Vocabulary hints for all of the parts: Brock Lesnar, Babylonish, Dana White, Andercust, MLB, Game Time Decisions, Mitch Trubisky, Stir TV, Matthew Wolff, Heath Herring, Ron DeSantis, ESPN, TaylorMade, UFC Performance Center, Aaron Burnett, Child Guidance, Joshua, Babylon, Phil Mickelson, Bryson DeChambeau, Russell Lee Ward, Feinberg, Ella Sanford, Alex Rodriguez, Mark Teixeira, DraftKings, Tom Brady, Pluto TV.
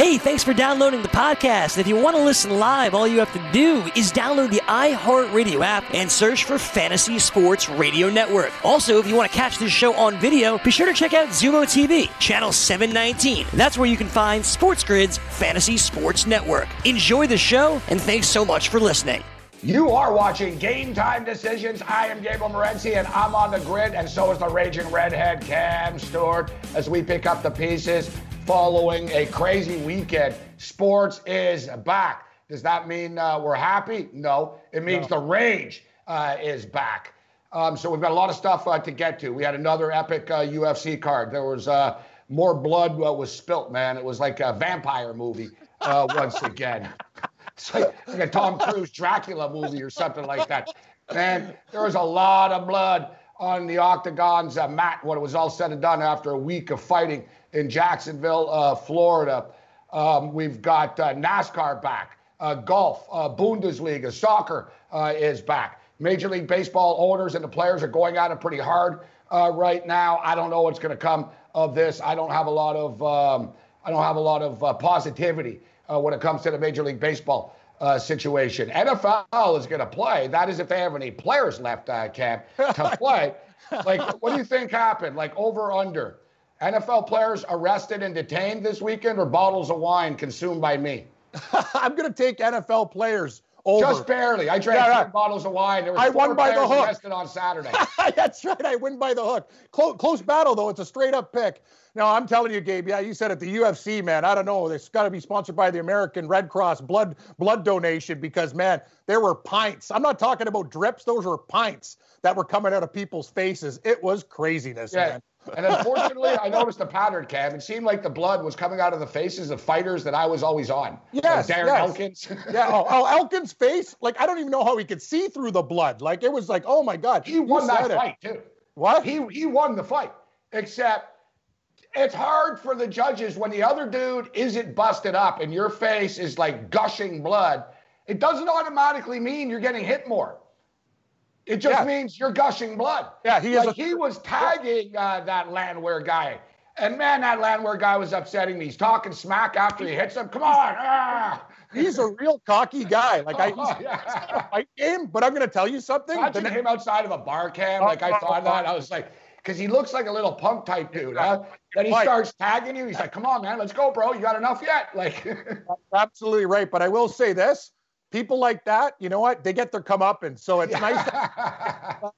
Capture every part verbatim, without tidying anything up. Hey, thanks for downloading the podcast. If you want to listen live, all you have to do is download the iHeartRadio app and search for Fantasy Sports Radio Network. Also, if you want to catch this show on video, be sure to check out Zumo T V, channel seven nineteen. That's where you can find SportsGrid's Fantasy Sports Network. Enjoy the show, and thanks so much for listening. You are watching Game Time Decisions. I am Gabe Morency, and I'm on the grid, and so is the raging redhead, Cam Stewart, as we pick up the pieces following a crazy weekend. Sports is back. Does that mean uh, we're happy? No. It means no. the rage uh, is back. Um, so we've got a lot of stuff uh, to get to. We had another epic uh, U F C card. There was uh, more blood uh, was spilt, man. It was like a vampire movie uh, once again. It's like, like a Tom Cruise Dracula movie or something like that. Man, there was a lot of blood on the octagon's uh, mat when it was all said and done after a week of fighting in Jacksonville, uh, Florida. Um, we've got uh, NASCAR back, uh, golf, uh, Bundesliga, soccer uh, is back. Major League Baseball owners and the players are going at it pretty hard uh, right now. I don't know what's going to come of this. I don't have a lot of um, I don't have a lot of uh, positivity Uh, when it comes to the Major League Baseball uh, situation. N F L is going to play. That is if they have any players left, uh, Cam, to play. Like, what do you think happened? Like, over, under. N F L players arrested and detained this weekend, or bottles of wine consumed by me? I'm going to take N F L players over. Just barely. I drank yeah, two bottles of wine. There was I four won by the hook. Arrested on Saturday. That's right. I win by the hook. Close, close battle, though. It's a straight-up pick. No, I'm telling you, Gabe, yeah, you said it, the U F C, man, I don't know, it's got to be sponsored by the American Red Cross blood blood donation because, man, there were pints. I'm not talking about drips. Those were pints that were coming out of people's faces. It was craziness, yeah. man. And unfortunately, I noticed a pattern, Cam. It seemed like the blood was coming out of the faces of fighters that I was always on. Yes, like Darren yes. Elkins. yeah, oh, oh, Elkins' face, like, I don't even know how he could see through the blood. Like, it was like, oh, my God. He won that fight, it. too. What? He He won the fight, except... It's hard for the judges when the other dude isn't busted up and your face is like gushing blood. It doesn't automatically mean you're getting hit more. It just yeah. means you're gushing blood. Yeah, he like is a- he was tagging uh, that Landwehr guy. And, man, that Landwehr guy was upsetting me. He's talking smack after he hits him. Come on. Ah. He's a real cocky guy. Like, I oh, yeah. fight game, but I'm going to tell you something. Imagine him outside of a bar cam. Like, I thought that. I was like... Because he looks like a little punk type dude, huh? Then he starts tagging you. He's like, come on, man, let's go, bro. You got enough yet? Like, absolutely right. But I will say this. People like that, you know what? They get their comeuppance. So it's yeah. nice. To-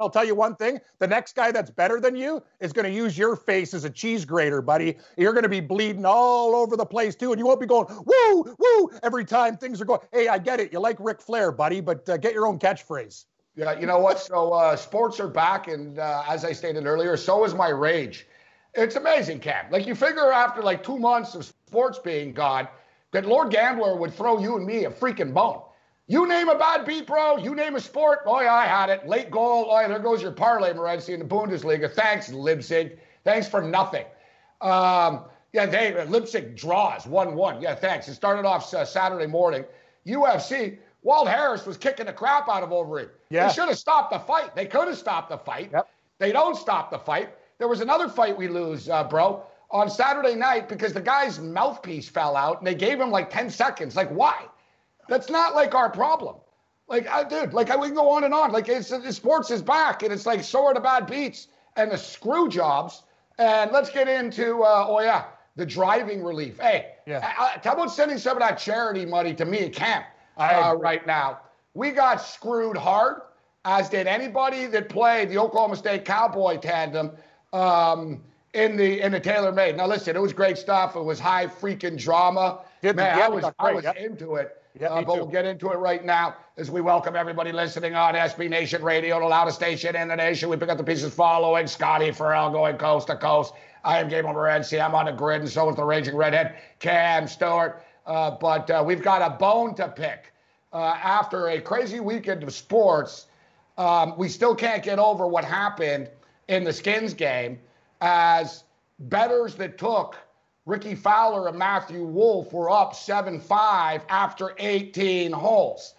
I'll tell you one thing. The next guy that's better than you is going to use your face as a cheese grater, buddy. You're going to be bleeding all over the place, too. And you won't be going, woo, woo, every time things are going. Hey, I get it. You like Ric Flair, buddy, but uh, get your own catchphrase. Yeah, you know what? So uh, sports are back, and uh, as I stated earlier, so is my rage. It's amazing, Cam. Like, you figure after, like, two months of sports being gone, that Lord Gambler would throw you and me a freaking bone. You name a bad beat, bro. You name a sport. Boy, I had it. Late goal. Oh, there goes your parlay, Morency, in the Bundesliga. Thanks, Leipzig. Thanks for nothing. Um, yeah, they uh, Leipzig draws one one. Yeah, thanks. It started off uh, Saturday morning. U F C... Walt Harris was kicking the crap out of Overeem. Yeah. They should have stopped the fight. They could have stopped the fight. Yep. They don't stop the fight. There was another fight we lose, uh, bro, on Saturday night because the guy's mouthpiece fell out, and they gave him like ten seconds. Like, why? That's not like our problem. Like, uh, dude, like, I, we can go on and on. Like, it's, it's sports is back, and it's like, so are the bad beats and the screw jobs. And let's get into, uh, oh, yeah, the driving relief. Hey, yeah. I, I, how about sending some of that charity money to me at camp? Uh, right now. We got screwed hard, as did anybody that played the Oklahoma State Cowboy tandem um, in the in the TaylorMade. Now, listen, it was great stuff. It was high freaking drama. Man, I was, I was into it. Yeah, uh, but too. We'll get into it right now as we welcome everybody listening on S B Nation Radio, the loudest station in the nation. We pick up the pieces following. Scotty Farrell going coast to coast. I am Gabe Morency. I'm on the grid, and so is the raging redhead, Cam Stewart. Uh, but uh, we've got a bone to pick. Uh, after a crazy weekend of sports, um, we still can't get over what happened in the Skins game as bettors that took Ricky Fowler and Matthew Wolff were up seven five after eighteen holes.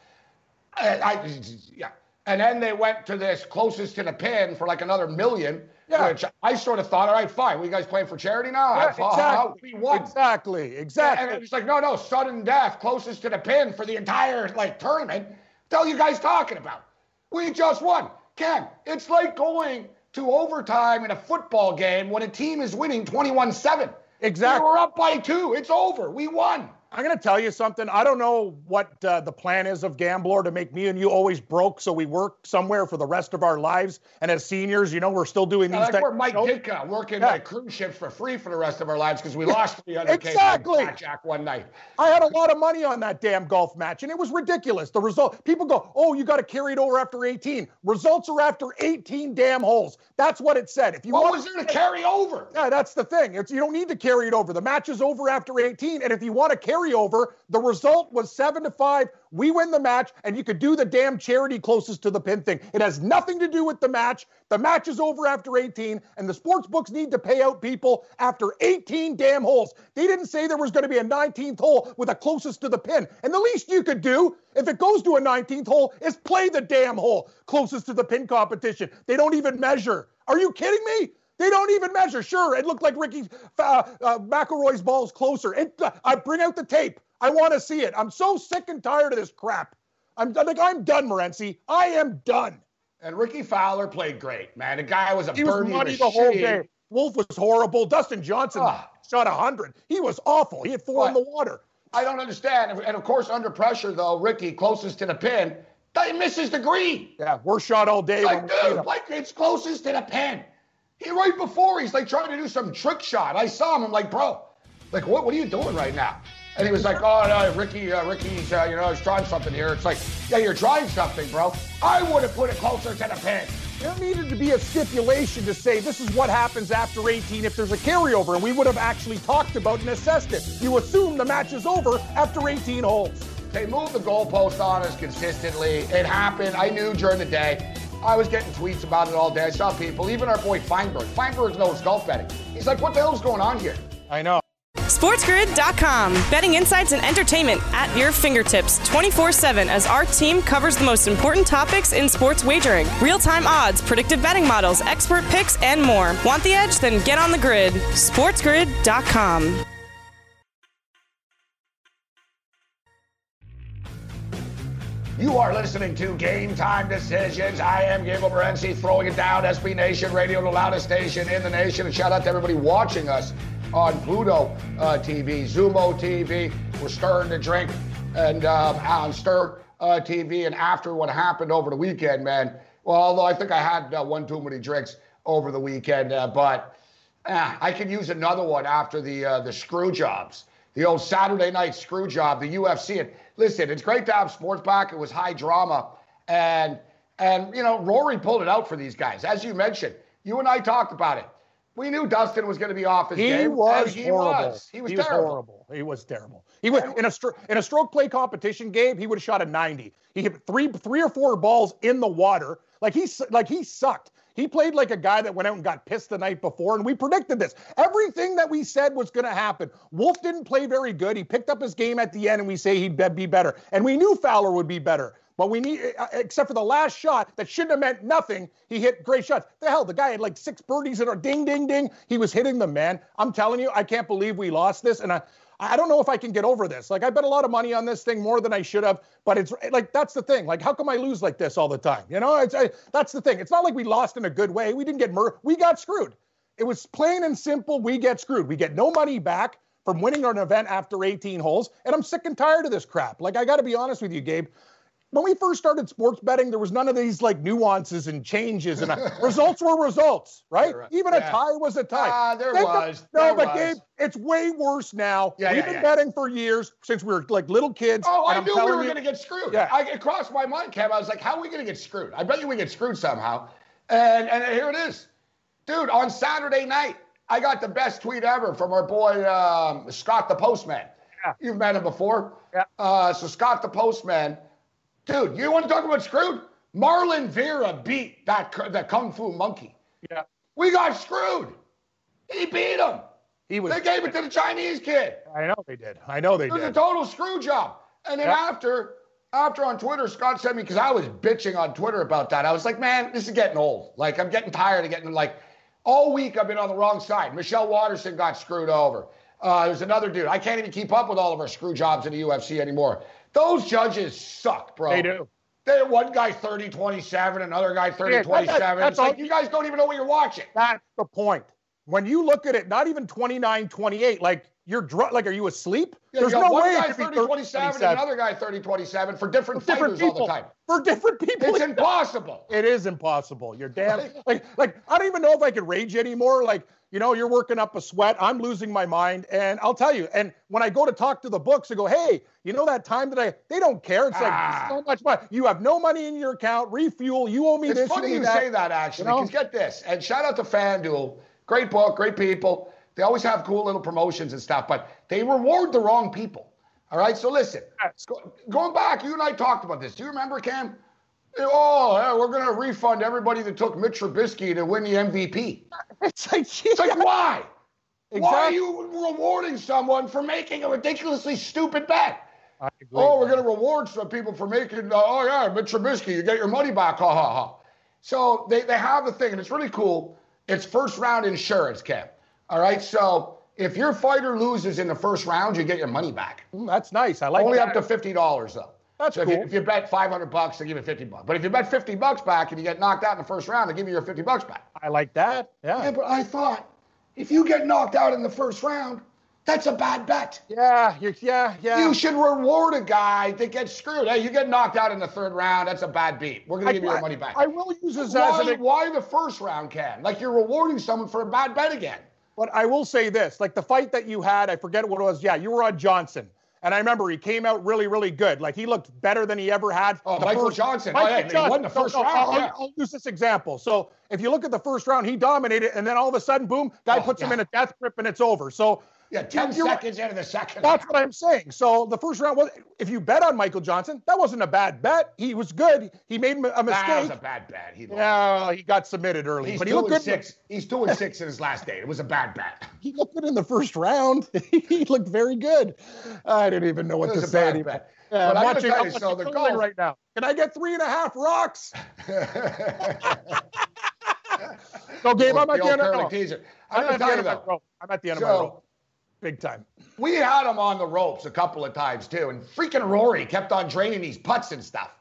I, I, yeah. And then they went to this closest to the pin for like another million Yeah. Which I sort of thought, all right, fine. We guys playing for charity now? Yeah, exactly. How we won. Exactly. Exactly. And it was like, no, no, sudden death, closest to the pin for the entire like tournament. What are you guys talking about? We just won. Ken, it's like going to overtime in a football game when a team is winning twenty-one seven. Exactly. We were up by two. It's over. We won. I'm going to tell you something. I don't know what uh, the plan is of Gambler to make me and you always broke so we work somewhere for the rest of our lives. And as seniors, you know, we're still doing yeah, these things. Like we're Mike Ditka working yeah. like, cruise ships for free for the rest of our lives because we lost three hundred K exactly. on Jack one night. I had a lot of money on that damn golf match, and it was ridiculous. The result, people go, oh, you got to carry it over after eighteen. Results are after eighteen damn holes. That's what it said. If you What want was there to carry over? Yeah, that's the thing. It's, you don't need to carry it over. The match is over after eighteen, and if you want to carry over. The result was seven to five. We win the match, and you could do the damn charity closest to the pin thing. It has nothing to do with the match. The match is over after eighteen, and the sports books need to pay out people after eighteen damn holes. They didn't say there was going to be a nineteenth hole with a closest to the pin. And the least you could do, if it goes to a nineteenth hole, is play the damn hole closest to the pin competition. They don't even measure. Are you kidding me? They don't even measure. Sure, it looked like Ricky uh, uh, McIlroy's ball is closer. It, uh, I bring out the tape. I want to see it. I'm so sick and tired of this crap. I'm like, I'm done, Morency. I am done. And Ricky Fowler played great, man. The guy was a he birdie was muddy the whole day. Wolff was horrible. Dustin Johnson oh. shot one hundred. He was awful. He had four but in the water. I don't understand. And, of course, under pressure, though, Ricky, closest to the pin, he misses the green. Yeah, worst shot all day. Like, dude, like, it's closest to the pin. He, right before, he's like trying to do some trick shot. I saw him. I'm like, bro, like, what what are you doing right now? And he was like, oh, no, Ricky, uh, Ricky's, uh, you know, he's trying something here. It's like, yeah, you're trying something, bro. I would have put it closer to the pin. There needed to be a stipulation to say this is what happens after eighteen if there's a carryover. And we would have actually talked about and assessed it. You assume the match is over after eighteen holes. They moved the goalpost on us consistently. It happened. I knew during the day. I was getting tweets about it all day. I saw people, even our boy Feinberg. Feinberg knows golf betting. He's like, what the hell's going on here? I know. SportsGrid dot com. Betting insights and entertainment at your fingertips twenty-four seven as our team covers the most important topics in sports wagering. Real-time odds, predictive betting models, expert picks, and more. Want the edge? Then get on the grid. SportsGrid dot com. You are listening to Game Time Decisions. I am Gabe Morency, throwing it down. S B Nation Radio, the loudest station in the nation. And shout out to everybody watching us on Pluto uh, T V, Zumo T V. We're stirring the drink and um, on Stir uh, T V. And after what happened over the weekend, man, well, although I think I had uh, one too many drinks over the weekend, uh, but uh, I could use another one after the uh, the screw jobs. The old Saturday night screw job, the U F C. And listen, it's great to have sports back. It was high drama. And, and you know, Rory pulled it out for these guys. As you mentioned, you and I talked about it. We knew Dustin was going to be off his he game. Was he horrible. was He was he terrible. Was horrible. He was terrible. He was, in, a stro- in a stroke play competition game, he would have shot a ninety. He hit three three or four balls in the water. Like he, like he sucked. He played like a guy that went out and got pissed the night before, and we predicted this. Everything that we said was going to happen. Wolff didn't play very good. He picked up his game at the end, and we say he'd be better. And we knew Fowler would be better. But we need, except for the last shot that shouldn't have meant nothing, he hit great shots. The hell, the guy had like six birdies in a ding, ding, ding. He was hitting them, man. I'm telling you, I can't believe we lost this, and I, I don't know if I can get over this. Like, I bet a lot of money on this thing, more than I should have. But it's like, that's the thing. Like, how come I lose like this all the time? You know, it's, I, that's the thing. It's not like we lost in a good way. We didn't get mur- we got screwed. It was plain and simple. We get screwed. We get no money back from winning an event after eighteen holes. And I'm sick and tired of this crap. Like, I got to be honest with you, Gabe. When we first started sports betting, there was none of these like nuances and changes, and uh, results were results, right? right. Even yeah. a tie was a tie. Ah, there Think was. Of, no, there but was. Gabe, it's way worse now. Yeah, We've yeah, been yeah. betting for years since we were like little kids. Oh, I I'm knew we were going to get screwed. Yeah. I, it crossed my mind, Cam. I was like, how are we going to get screwed? I bet you we get screwed somehow. And and here it is. Dude, on Saturday night, I got the best tweet ever from our boy, um, Scott the Postman. Yeah. You've met him before. Yeah. Uh, so Scott the Postman. Dude, you want to talk about screwed? Marlon Vera beat that that Kung Fu Monkey. Yeah. We got screwed. He beat him. He was. They gave it to the Chinese kid. I know they did. I know they did. It was a total screw job. And then yeah. after, after on Twitter, Scott sent me, because I was bitching on Twitter about that. I was like, man, this is getting old. Like, I'm getting tired of getting, like, All week I've been on the wrong side. Michelle Waterson got screwed over. Uh, there's another dude. I can't even keep up with all of our screw jobs in the U F C anymore. Those judges suck, bro. They do. They, one guy thirty twenty-seven, another guy thirty twenty-seven. Yeah, that, that, it's like you guys don't even know what you're watching. That's the point. When you look at it, not even twenty-nine twenty-eight, like you're drunk. Like, are you asleep? Yeah, there's you no one way guy it could thirty twenty-seven and another guy thirty twenty-seven for different for fighters different people, all the time. For different people. It's impossible. It is impossible. You're damn right? like like I don't even know if I could rage anymore. Like, you know, you're working up a sweat. I'm losing my mind. And I'll tell you, and when I go to talk to the books, I go, hey, you know that time that I, they don't care. It's ah. like so much money. You have no money in your account. Refuel. You owe me it's this. It's funny you, you that. say that, actually, because you know? Get this. And shout out to FanDuel. Great book, great people. They always have cool little promotions and stuff, but they reward the wrong people. All right? So listen, going back, you and I talked about this. Do you remember, Cam? Oh, we're going to refund everybody that took Mitch Trubisky to win the M V P. It's like, yeah. It's like, why? Exactly. Why are you rewarding someone for making a ridiculously stupid bet? I agree oh, we're going to reward some people for making, uh, oh, yeah, Mitch Trubisky, you get your money back, ha, ha, ha. So they, they have the thing, and it's really cool. It's first-round insurance, Cam. All right? So if your fighter loses in the first round, you get your money back. Mm, that's nice. I like Only that. Only up to fifty dollars, though. That's so cool. If you, if you bet five hundred bucks, they give you fifty bucks. But if you bet fifty bucks back and you get knocked out in the first round, they give you your fifty bucks back. I like that. Yeah. Yeah, but I thought if you get knocked out in the first round, that's a bad bet. Yeah, you're, yeah, yeah. You should reward a guy that gets screwed. Hey, you get knocked out in the third round, that's a bad beat. We're going to give you your money back. I will use this why, as an why the first round, Cam? Like you're rewarding someone for a bad bet again. But I will say this, like the fight that you had, I forget what it was. Yeah, you were on Johnson. And I remember he came out really, really good. Like, he looked better than he ever had. Oh, Michael first, Johnson. Michael oh, yeah, Johnson. He won the first no, no, round. I'll, yeah. I'll use this example. So, if you look at the first round, he dominated, and then all of a sudden, boom, guy oh, puts yeah. him in a death grip, and it's over. So, yeah, ten seconds into the second. That's what I'm saying. So, the first round, was, if you bet on Michael Johnson, that wasn't a bad bet. He was good. He made a mistake. That was a bad bet. He lost. Yeah, he got submitted early. He's but he looked good. Six. He's two and six in his last day. It was a bad bet. He looked good in the first round. He looked very good. I didn't even know what to say. Bad bet. Yeah, but I'm watching, I'm watching so the goal right now. Can I get three and a half rocks? So, Gabe, I'm at the end of my rope. I'm at the end of my rope. I'm at the end of my rope. Big time. We had him on the ropes a couple of times, too, and freaking Rory kept on draining these putts and stuff.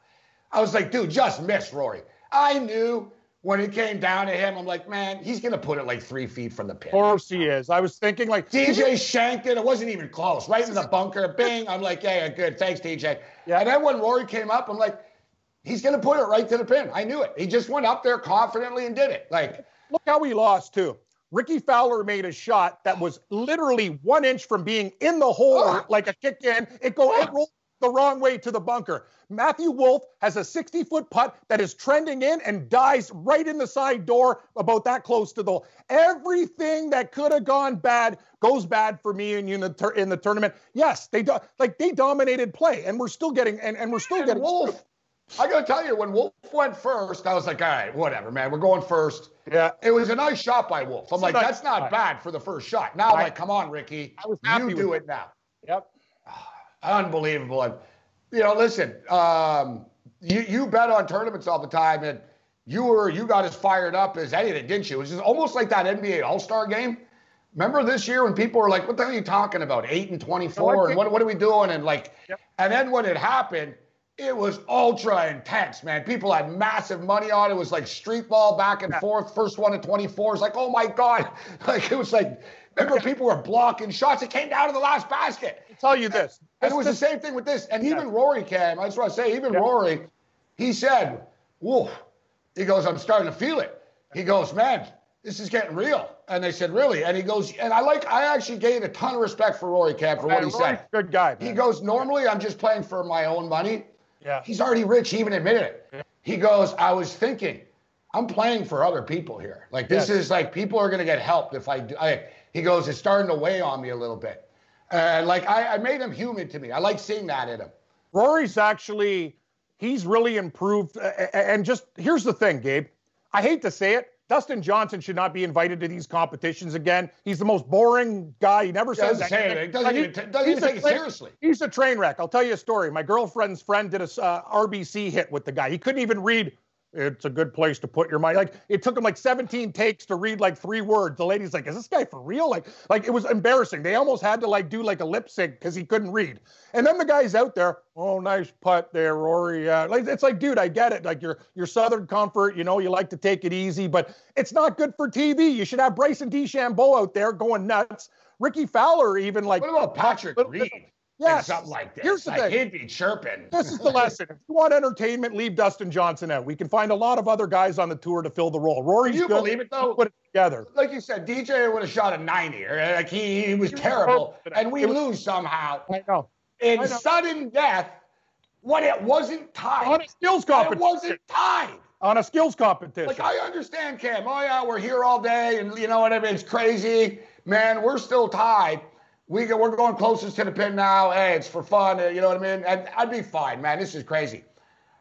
I was like, dude, just miss, Rory. I knew when it came down to him, I'm like, man, he's going to put it like three feet from the pin. Of course he is. I was thinking like... D J shanked it. It wasn't even close. Right in the bunker. Bing. I'm like, yeah, yeah, good. Thanks, D J. Yeah. And then when Rory came up, I'm like, he's going to put it right to the pin. I knew it. He just went up there confidently and did it. Like, look how he lost, too. Ricky Fowler made a shot that was literally one inch from being in the hole, oh. like a kick in. It go, it rolled the wrong way to the bunker. Matthew Wolff has a sixty-foot putt that is trending in and dies right in the side door about that close to the hole. Everything that could have gone bad goes bad for me in, in, the, tur- in the tournament. Yes, they do- like they dominated play, and we're still getting and, and we're still and getting Wolf. Screwed. I got to tell you, when Wolf went first, I was like, all right, whatever, man. We're going first. Yeah. It was a nice shot by Wolf. I'm it's like, nice that's not shot. bad for the first shot. Now, I, like, come on, Ricky. I was happy you do with it now. Yep. Unbelievable. And, you know, listen, um, you, you bet on tournaments all the time, and you were you got as fired up as anything, didn't you? It was just almost like that N B A All-Star game. Remember this year when people were like, what the hell are you talking about, eight and twenty-four, no, and think- what, what are we doing? And, like, yep. and then when it happened, it was ultra intense, man. People had massive money on it. It was like street ball back and yeah. forth. First one to twenty-four. It's like, oh, my God. Like, it was like, remember, people were blocking shots. It came down to the last basket. I'll tell you this. And, and it was the same thing with this. And yeah. even Rory came. I just want to say, even yeah. Rory, he said, whoa. He goes, I'm starting to feel it. He goes, man, this is getting real. And they said, really? And he goes, and I like, I actually gained a ton of respect for Rory Camp for man, what he Rory's said. Good guy, man. He goes, normally, I'm just playing for my own money. Yeah. He's already rich. He even admitted it. Yeah. He goes, I was thinking, I'm playing for other people here. Like, this yes. is like, people are going to get helped if I do. I, he goes, it's starting to weigh on me a little bit. And, uh, like, I, I made him human to me. I like seeing that in him. Rory's actually, he's really improved. And just, here's the thing, Gabe. I hate to say it. Dustin Johnson should not be invited to these competitions again. He's the most boring guy. He never says that. He doesn't like, even, t- doesn't even take it train, seriously. He's a train wreck. I'll tell you a story. My girlfriend's friend did a uh, R B C hit with the guy. He couldn't even read It's a good place to put your mind. Like, it took him like seventeen takes to read like three words. The lady's like, is this guy for real? Like, like it was embarrassing. They almost had to like do like a lip sync because he couldn't read. And then the guy's out there. Oh, nice putt there, Rory. Uh, like, it's like, dude, I get it. Like your, your Southern comfort, you know, you like to take it easy, but it's not good for T V. You should have Bryson DeChambeau out there going nuts. Ricky Fowler even like. What about Patrick Reed? Yes. Something like this. Here's the like, thing. He'd be chirping. This is the lesson. If you want entertainment, leave Dustin Johnson out. We can find a lot of other guys on the tour to fill the role. Rory's you good. Believe it, though? Put it together. Like you said, D J would have shot a ninety. Like he, he was he terrible, was and we was, lose somehow. I know. In I know. sudden death, when it wasn't tied. On a skills competition. It wasn't tied. On a skills competition. Like, I understand, Cam. Oh, yeah, we're here all day, and you know what I mean? It's crazy. Man, we're still tied. We go, we're going closest to the pin now. Hey, it's for fun. You know what I mean? And I'd be fine, man. This is crazy.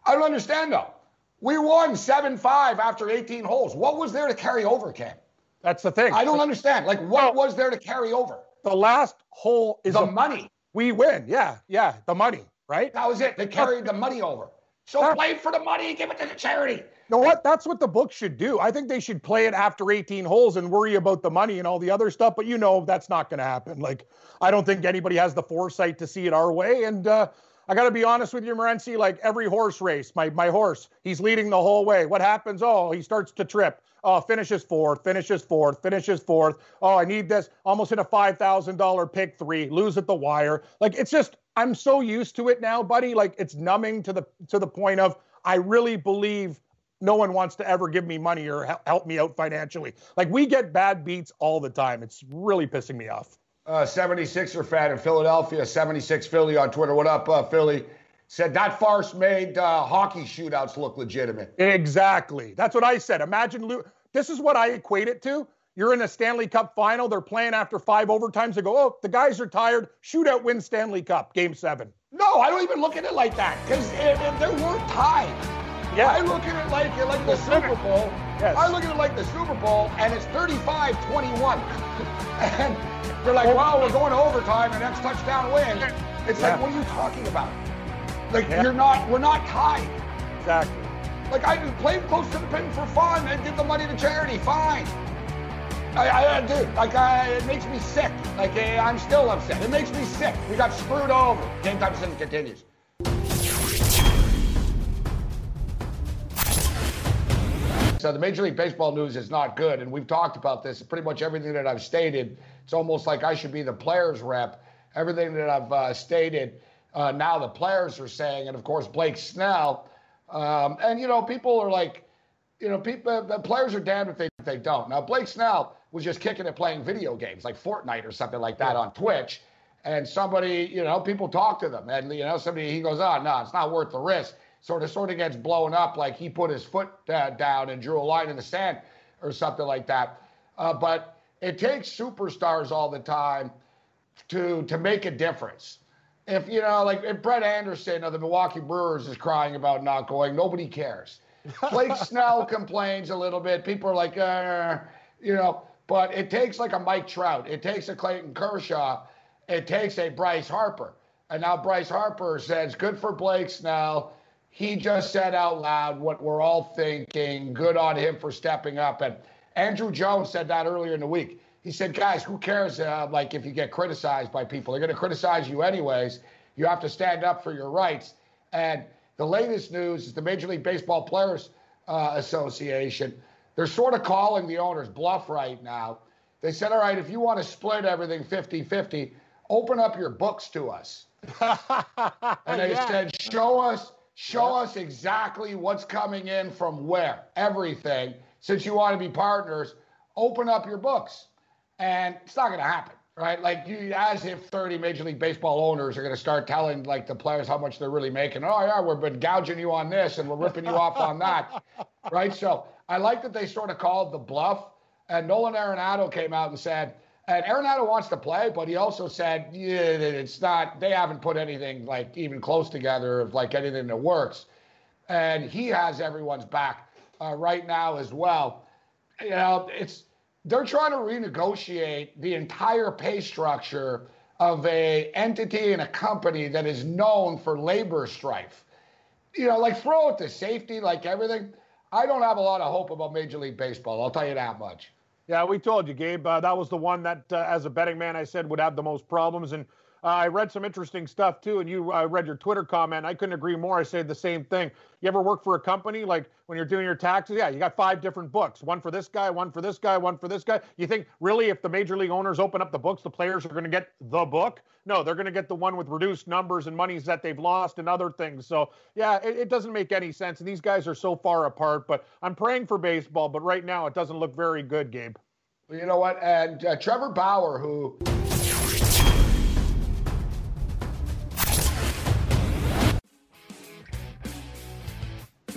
I don't understand, though. We won seven five after eighteen holes. What was there to carry over, Cam? That's the thing. I don't understand. Like, what was there to carry over? The last hole is the a, money. We win. Yeah, yeah, the money, right? That was it. They carried the money over. So That's, play for the money, give it to the charity. You know what? That's what the book should do. I think they should play it after eighteen holes and worry about the money and all the other stuff. But you know that's not going to happen. Like, I don't think anybody has the foresight to see it our way. And uh, I got to be honest with you, Morency, like every horse race, my my horse, he's leading the whole way. What happens? Oh, he starts to trip. Oh, finishes fourth, finishes fourth, finishes fourth. Oh, I need this. Almost hit a five thousand dollars pick three, lose at the wire. Like, it's just, I'm so used to it now, buddy. Like, it's numbing to the to the point of I really believe no one wants to ever give me money or help me out financially. Like, we get bad beats all the time. It's really pissing me off. Uh, seventy-sixer fan in Philadelphia, seventy-six Philly on Twitter. What up, uh, Philly? Said that farce made uh, hockey shootouts look legitimate. Exactly. That's what I said. Imagine lo- this is what I equate it to. You're in a Stanley Cup final. They're playing after five overtimes. They go, oh, the guys are tired. Shootout wins Stanley Cup, game seven. No, I don't even look at it like that because they weren't tied. Yeah. I look at it like, like the Super Bowl. Yes. I look at it like the Super Bowl, and it's thirty-five twenty-one. And they're like, wow, we're going to overtime, and next touchdown win. It's yeah. like, what are you talking about? Like, yeah. you're not, we're not tied. Exactly. Like, I played close to the pin for fun and give the money to charity. Fine. I, I do. Like, I, it makes me sick. Like, I, I'm still upset. It makes me sick. We got screwed over. Game Time Decisions continues. So the Major League Baseball news is not good, and we've talked about this. Pretty much everything that I've stated, it's almost like I should be the players' rep. Everything that I've uh, stated, uh, now the players are saying, and, of course, Blake Snell. Um, and, you know, people are like, you know, people, the players are damned if they, if they don't. Now, Blake Snell was just kicking it playing video games like Fortnite or something like that on Twitch. And somebody, you know, people talk to them. And, you know, somebody, he goes, oh, no, it's not worth the risk. Sort of, sort of gets blown up like he put his foot uh, down and drew a line in the sand or something like that. Uh, but it takes superstars all the time to to make a difference. If, you know, like if Brett Anderson of the Milwaukee Brewers is crying about not going, nobody cares. Blake Snell complains a little bit. People are like, uh, you know, but it takes like a Mike Trout. It takes a Clayton Kershaw. It takes a Bryce Harper. And now Bryce Harper says, good for Blake Snell. He just said out loud what we're all thinking. Good on him for stepping up. And Andrew Jones said that earlier in the week. He said, guys, who cares, uh, like, if you get criticized by people? They're going to criticize you anyways. You have to stand up for your rights. And the latest news is the Major League Baseball Players uh, Association. They're sort of calling the owners bluff right now. They said, all right, if you want to split everything fifty-fifty, open up your books to us. And they yeah. said, show us, show yeah. us exactly what's coming in from where, everything. Since you want to be partners, open up your books. And it's not going to happen, right? Like, you, as if thirty Major League Baseball owners are going to start telling, like, the players how much they're really making. Oh, yeah, we've been gouging you on this, and we're ripping you off on that, right? So I like that they sort of called the bluff. And Nolan Arenado came out and said, and Arenado wants to play, but he also said, yeah, it's not, they haven't put anything, like, even close together of, like, anything that works. And he has everyone's back uh, right now as well. You know, it's... They're trying to renegotiate the entire pay structure of a entity and a company that is known for labor strife. You know, like, throw it to safety, like everything. I don't have a lot of hope about Major League Baseball. I'll tell you that much. Yeah, we told you, Gabe. Uh, that was the one that, uh, as a betting man, I said would have the most problems. And uh, I read some interesting stuff, too, and you uh, read your Twitter comment. I couldn't agree more. I said the same thing. You ever work for a company, like when you're doing your taxes? Yeah, you got five different books, one for this guy, one for this guy, one for this guy. You think, really, if the major league owners open up the books, the players are going to get the book? No, they're going to get the one with reduced numbers and monies that they've lost and other things. So, yeah, it, it doesn't make any sense. And these guys are so far apart. But I'm praying for baseball. But right now, it doesn't look very good, Gabe. Well, you know what? And uh, Trevor Bauer, who...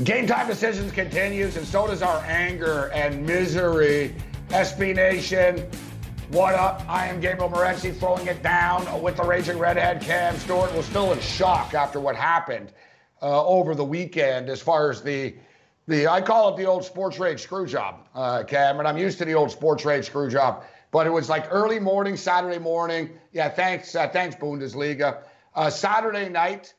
Game Time Decisions continues, and so does our anger and misery. S B Nation, what up? I am Gabe Morency, throwing it down with the raging redhead Cam Stewart. We're still in shock after what happened uh, over the weekend as far as the, the I call it the old sports rage screw job, uh, Cam, and I'm used to the old sports rage screw job, but it was like early morning, Saturday morning. Yeah, thanks, uh, thanks Bundesliga. Uh, Saturday night,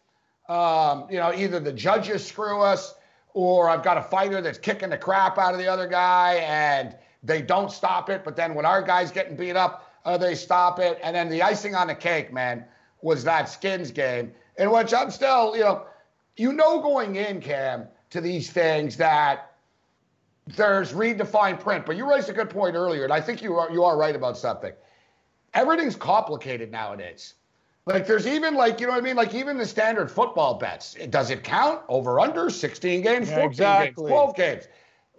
um, you know, either the judges screw us, or I've got a fighter that's kicking the crap out of the other guy, and they don't stop it. But then when our guy's getting beat up, uh, they stop it. And then the icing on the cake, man, was that Skins game, in which I'm still, you know, you know going in, Cam, to these things that there's read the fine print. But you raised a good point earlier, and I think you are, you are right about something. Everything's complicated nowadays. Like, there's even, like, you know what I mean? Like, even the standard football bets. Does it count? Over, under, sixteen games, fourteen yeah, exactly. games, twelve games.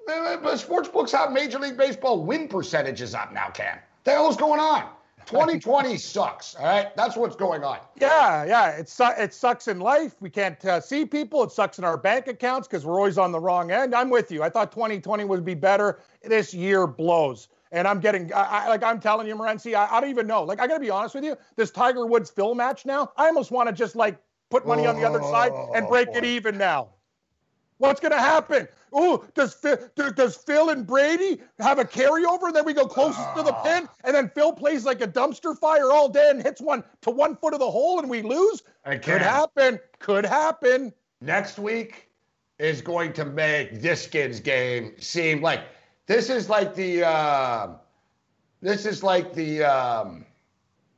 But sports books have Major League Baseball win percentages up now, Cam. What the hell's going on? twenty twenty sucks, all right? That's what's going on. Yeah, yeah. It, su- it sucks in life. We can't uh, see people. It sucks in our bank accounts because we're always on the wrong end. I'm with you. I thought twenty twenty would be better. This year blows. And I'm getting, I, I, like I'm telling you, Morency, I, I don't even know. Like, I got to be honest with you, this Tiger Woods-Phil match now, I almost want to just, like, put money oh, on the other side and break boy. it even now. What's going to happen? Ooh, does Phil, does Phil and Brady have a carryover? Then we go closest to the pin, and then Phil plays like a dumpster fire all day and hits one to one foot of the hole, and we lose? I Could happen. Could happen. Next week is going to make this kid's game seem like... This is like the, uh, this is like the, um,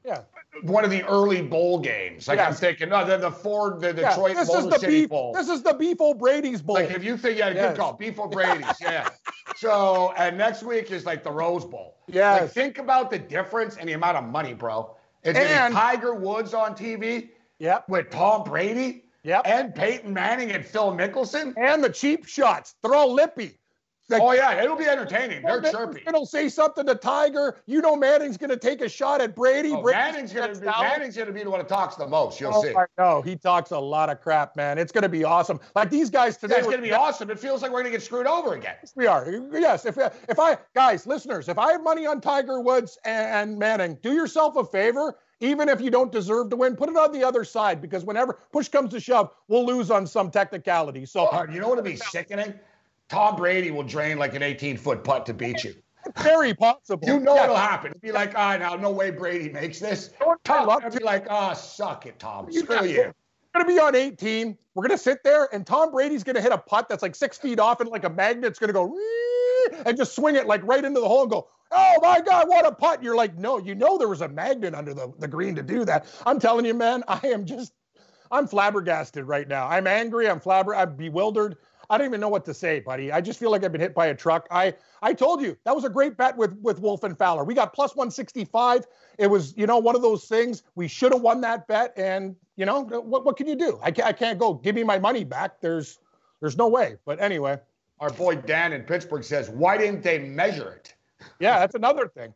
yeah, one of the early bowl games. Like, yes. I'm thinking, no, oh, the Ford, the yeah. Detroit Motor City beef, Bowl. This is the Beef O'Brady's Bowl. Like, if you think, yeah, yes. good call, Beef O'Brady's, yeah. So, and next week is like the Rose Bowl. Yeah. Like, think about the difference and the amount of money, bro. It's and, Tiger Woods on T V yep. with Tom Brady yep. and Peyton Manning and Phil Mickelson. And the cheap shots. They're all lippy. Like, oh, yeah, it'll be entertaining. They're chirpy. It'll say something to Tiger. You know Manning's going to take a shot at Brady. Oh, Manning's going to be Manning's going to be the one that talks the most. You'll oh, see. I know. He talks a lot of crap, man. It's going to be awesome. Like, these guys today. It's going to be awesome. It feels like we're going to get screwed over again. We are. Yes. If if I, guys, listeners, if I have money on Tiger Woods and, and Manning, do yourself a favor. Even if you don't deserve to win, put it on the other side, because whenever push comes to shove, we'll lose on some technicality. So oh, you know what would be sickening? Tom Brady will drain like an eighteen-foot putt to beat you. Very possible. You know yeah. it'll happen. It'll be like, ah, oh, now no way Brady makes this. Tom, it'll be like, ah, oh, suck it, Tom. Screw yeah. you. We're going to be on eighteen. We're going to sit there, and Tom Brady's going to hit a putt that's like six feet off, and like a magnet's going to go, and just swing it like right into the hole and go, oh, my God, what a putt. You're like, no, you know there was a magnet under the, the green to do that. I'm telling you, man, I am just, I'm flabbergasted right now. I'm angry. I'm flabber. I'm bewildered. I don't even know what to say, buddy. I just feel like I've been hit by a truck. I, I told you, that was a great bet with, with Wolff and Fowler. We got plus one sixty-five. It was, you know, one of those things. We should have won that bet. And, you know, what what can you do? I can't, I can't go. Give me my money back. There's there's no way. But anyway. Our boy Dan in Pittsburgh says, why didn't they measure it? Yeah, that's another thing.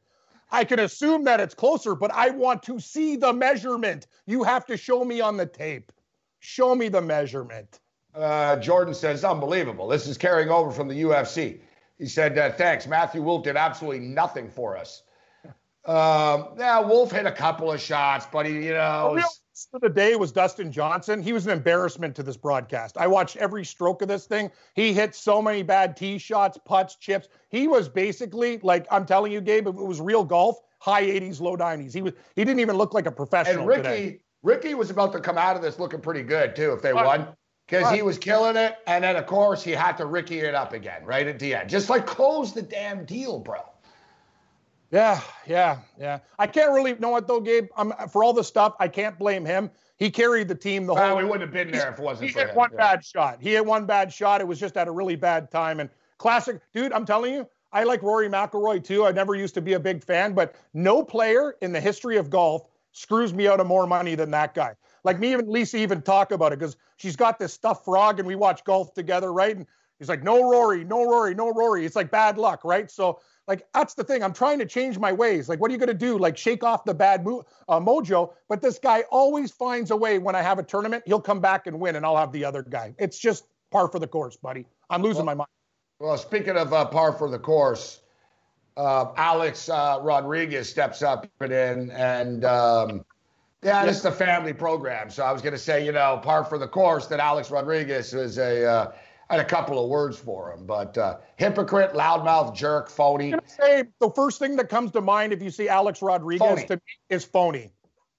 I can assume that it's closer, but I want to see the measurement. You have to show me on the tape. Show me the measurement. Uh, Jordan says, unbelievable. This is carrying over from the U F C. He said, uh, thanks. Matthew Wolff did absolutely nothing for us. Um, yeah, Wolff hit a couple of shots, but he, you know. The real for the day was Dustin Johnson. He was an embarrassment to this broadcast. I watched every stroke of this thing. He hit so many bad tee shots, putts, chips. He was basically, like I'm telling you, Gabe, if it was real golf, high eighties, low nineties. He was. He didn't even look like a professional. And Ricky, today. Ricky was about to come out of this looking pretty good, too, if they uh, won. Because he was killing it, and then, of course, he had to Ricky it up again right at the end. Just, like, close the damn deal, bro. Yeah, yeah, yeah. I can't really, you know what, though, Gabe? I'm, for all the stuff, I can't blame him. He carried the team the well, whole way. We wouldn't have been there if it wasn't he for him. He had one yeah. bad shot. He had one bad shot. It was just at a really bad time. And classic, dude, I'm telling you, I like Rory McIlroy, too. I never used to be a big fan, but no player in the history of golf screws me out of more money than that guy. Like, me and Lisa even talk about it because she's got this stuffed frog and we watch golf together, right? And he's like, no Rory, no Rory, no Rory. It's like bad luck, right? So, like, that's the thing. I'm trying to change my ways. Like, what are you going to do? Like, shake off the bad mo- uh, mojo. But this guy always finds a way when I have a tournament. He'll come back and win, and I'll have the other guy. It's just par for the course, buddy. I'm losing well, my mind. Well, speaking of uh, par for the course, uh, Alex uh, Rodriguez steps up and in and um, – yeah, this is a family program, so I was going to say, you know, par for the course that Alex Rodriguez was a, uh, had a couple of words for him, but uh, hypocrite, loudmouth, jerk, phony. I was going to say, the first thing that comes to mind if you see Alex Rodriguez phony. to me is phony.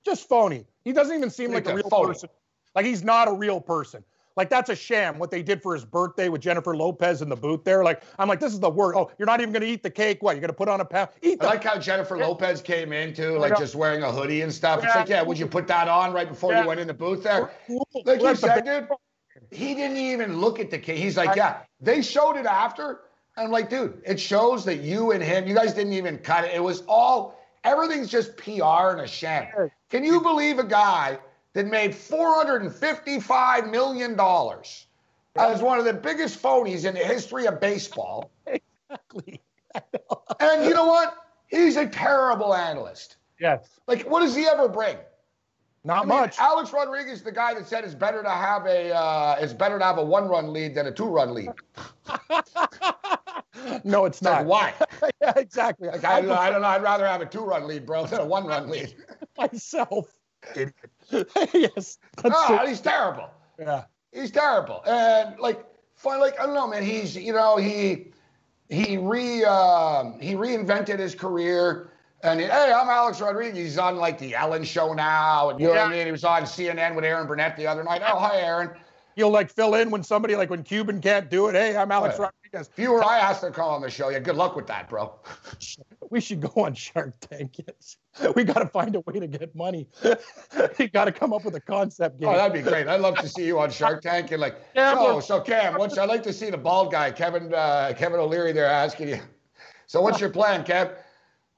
Just phony. He doesn't even seem like a real phony. person. Like, he's not a real person. Like, that's a sham, what they did for his birthday with Jennifer Lopez in the booth there. Like, I'm like, this is the worst. Oh, you're not even going to eat the cake. What, you're going to put on a pound? Eat the I like how Jennifer yeah. Lopez came in, too, like, just wearing a hoodie and stuff. Yeah. It's like, yeah, would you put that on right before yeah. you went in the booth there? Like you said, dude, he didn't even look at the cake. He's like, yeah, they showed it after. I'm like, dude, it shows that you and him, you guys didn't even cut it. It was all, everything's just P R and a sham. Can you believe a guy that made four hundred fifty-five million dollars as one of the biggest phonies in the history of baseball? Exactly. And you know what? He's a terrible analyst. Yes. Like, what does he ever bring? Not I mean, much. Alex Rodriguez, the guy that said it's better to have a uh, it's better to have a one-run lead than a two-run lead. No, it's, it's not. Like, why? Yeah, exactly. Like, I, I, don't, I don't know. I'd rather have a two-run lead, bro, than a one-run lead. Myself. Yes. No, it. he's terrible. Yeah. He's terrible. And like, fun, like, I don't know, man, he's, you know, he, he re, um, he reinvented his career and he, hey, I'm Alex Rodriguez. He's on like the Ellen show now. And you yeah. know what I mean? He was on C N N with Aaron Burnett the other night. Oh, hi, Aaron. You'll like fill in when somebody like when Cuban can't do it. Hey, I'm Alex right. Rodriguez. If you were I asked to call on the show, yeah, good luck with that, bro. We should go on Shark Tank. Yes. We got to find a way to get money. You got to come up with a concept game. Oh, that'd be great. I'd love to see you on Shark Tank. And like, yeah, so, so Cam, what's, I'd like to see the bald guy, Kevin uh, Kevin O'Leary there asking you. So what's your plan, Kev?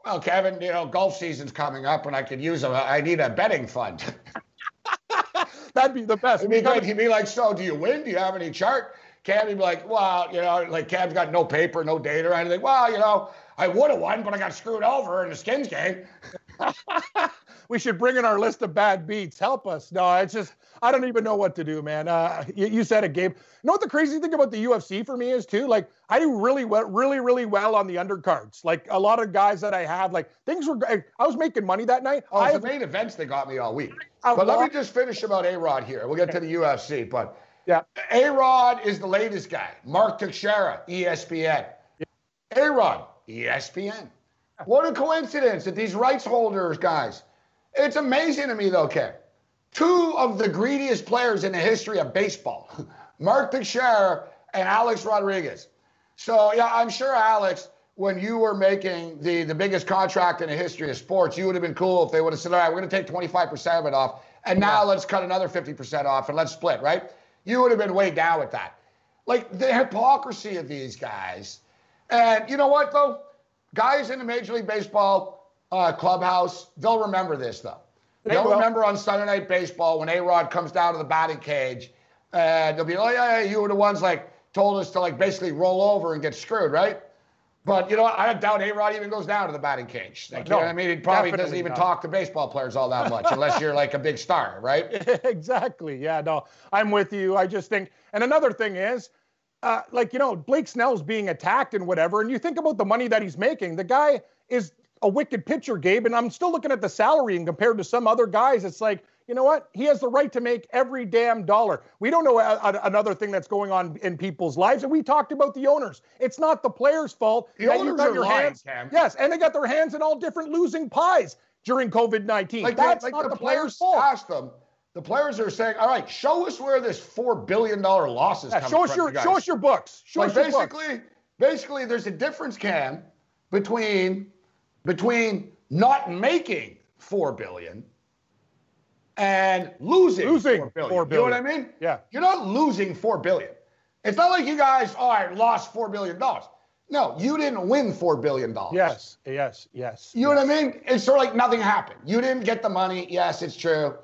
Well, Kevin, you know, golf season's coming up and I could use a, I need a betting fund. That'd be the best. It'd be great. He'd be like, so do you win? Do you have any chart? Cam would be like, well, you know, like Cam's got no paper, no data or anything. Well, you know, I would have won, but I got screwed over in the skins game. We should bring in our list of bad beats. Help us. No, it's just, I don't even know what to do, man. Uh, you, you said it, Gabe. You know what the crazy thing about the U F C for me is, too? Like, I do really well, really, really well on the undercards. Like, a lot of guys that I have, like, things were, I was making money that night. Oh, it's the main events that got me all week. But lot- let me just finish about A-Rod here. We'll get to the U F C, but yeah, A-Rod is the latest guy. Mark Teixeira, E S P N. Yeah. A-Rod, E S P N. What a coincidence that these rights holders, guys. It's amazing to me, though, Kev. Two of the greediest players in the history of baseball, Mark Teixeira and Alex Rodriguez. So, yeah, I'm sure, Alex, when you were making the, the biggest contract in the history of sports, you would have been cool if they would have said, all right, we're going to take twenty-five percent of it off, and now let's cut another fifty percent off and let's split, right? You would have been way down with that. Like, the hypocrisy of these guys. And you know what, though? Guys in the Major League Baseball uh, clubhouse, they'll remember this, though. They they'll will. remember on Sunday Night Baseball when A-Rod comes down to the batting cage, and uh, they'll be like, oh, yeah, yeah, you were the ones, like, told us to, like, basically roll over and get screwed, right? But, you know, I doubt A-Rod even goes down to the batting cage. Like, no, you know what I mean? He probably doesn't even not. talk to baseball players all that much unless you're, like, a big star, right? Exactly. Yeah, no, I'm with you. I just think – and another thing is – Uh, like, you know, Blake Snell's being attacked and whatever, and you think about the money that he's making. The guy is a wicked pitcher, Gabe, and I'm still looking at the salary, and compared to some other guys, it's like, you know what? He has the right to make every damn dollar. We don't know a- a- another thing that's going on in people's lives, and we talked about the owners. It's not the players' fault. The owners you got are your lying, hands, Cam. Yes, and they got their hands in all different losing pies during COVID nineteen. Like that's like not the, the players' fault. Asked them, The players are saying, all right, show us where this four billion dollars loss is yeah, coming show us from. Your, you show us your books. Show like us basically, your books. Basically, there's a difference, Cam, between, between not making four billion dollars and losing, losing four billion dollars. four billion dollars. You know what I mean? Yeah. You're not losing four billion dollars. It's not like you guys, all right, lost four billion dollars. No, you didn't win four billion dollars. Yes, yes, yes. You yes. know what I mean? It's sort of like nothing happened. You didn't get the money. Yes, it's true.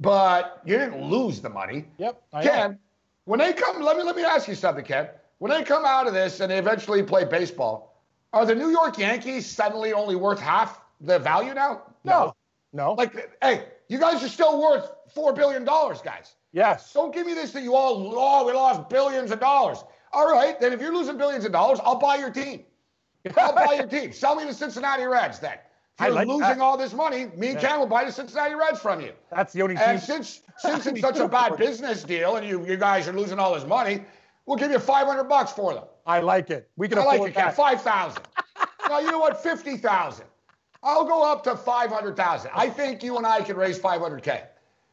But you didn't lose the money. Yep, I Ken, am. When they come, let me let me ask you something, Ken. When they come out of this and they eventually play baseball, are the New York Yankees suddenly only worth half the value now? No. No. no. Like, hey, you guys are still worth four billion dollars, guys. Yes. Don't give me this that you all, oh, we lost billions of dollars. All right, then if you're losing billions of dollars, I'll buy your team. I'll buy your team. Sell me the Cincinnati Reds then. If you're like losing that. all this money, me and yeah. Cam will buy the Cincinnati Reds from you. That's the only team. And since, since it's such a bad business deal and you, you guys are losing all this money, we'll give you five hundred bucks for them. I like it. We can I afford like it, that. five thousand. No, you know what? fifty thousand. I'll go up to five hundred thousand. I think you and I can raise five hundred K.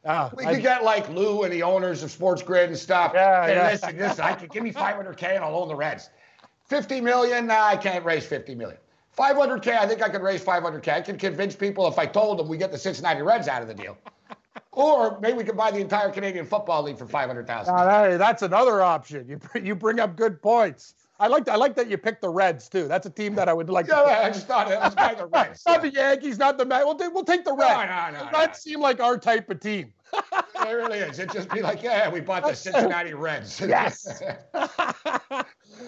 Uh, we could I, get like Lou and the owners of Sports Grid and stuff. Yeah, hey, yeah. Listen, listen, I could give me five hundred K and I'll own the Reds. fifty million, nah, I can't raise fifty million. five hundred K, I think I could raise five hundred K. I could convince people if I told them we get the Cincinnati Reds out of the deal. Or maybe we could buy the entire Canadian Football League for five hundred thousand dollars. Uh, that's another option. You you bring up good points. I like I like that you picked the Reds too. That's a team that I would like. Yeah, to right, I just thought it was by the Reds. Not the Yankees, not the Mets. We'll, we'll take the Reds. No, no, no. The Reds no. seem like our type of team. It really is. It'd just be like, yeah, we bought the Cincinnati Reds. Yes.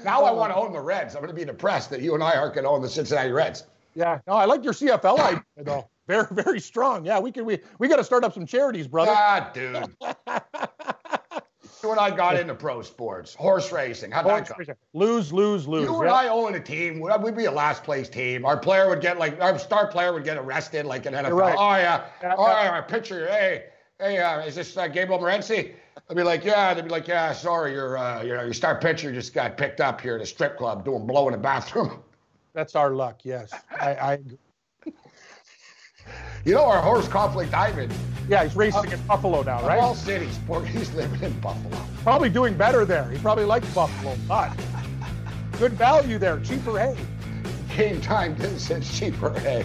Now I want to own the Reds. I'm going to be depressed that you and I aren't going to own the Cincinnati Reds. Yeah. No, I like your C F L idea though. Very, very strong. Yeah, we can. We we got to start up some charities, brother. Ah, dude. You and I got into pro sports, horse racing. How'd horse that go? Racing. Lose, lose, lose. You and yeah. I own a team. We'd be a last place team. Our player would get like our star player would get arrested, like an N F L. Right. Oh yeah. yeah oh yeah. Our pitcher. Hey, hey. Uh, is this uh, Gabe Morency? I'd be like, yeah. They'd be like, yeah. Sorry, your uh, your your star pitcher just got picked up here at a strip club doing blow in the bathroom. That's our luck. Yes, I. I... You know our horse conflict, Ivan. Yeah, he's racing uh, in Buffalo now, right? Of all cities, poor, he's living in Buffalo. Probably doing better there. He probably likes Buffalo, but good value there, cheaper hay. Game time decisions, cheaper hay.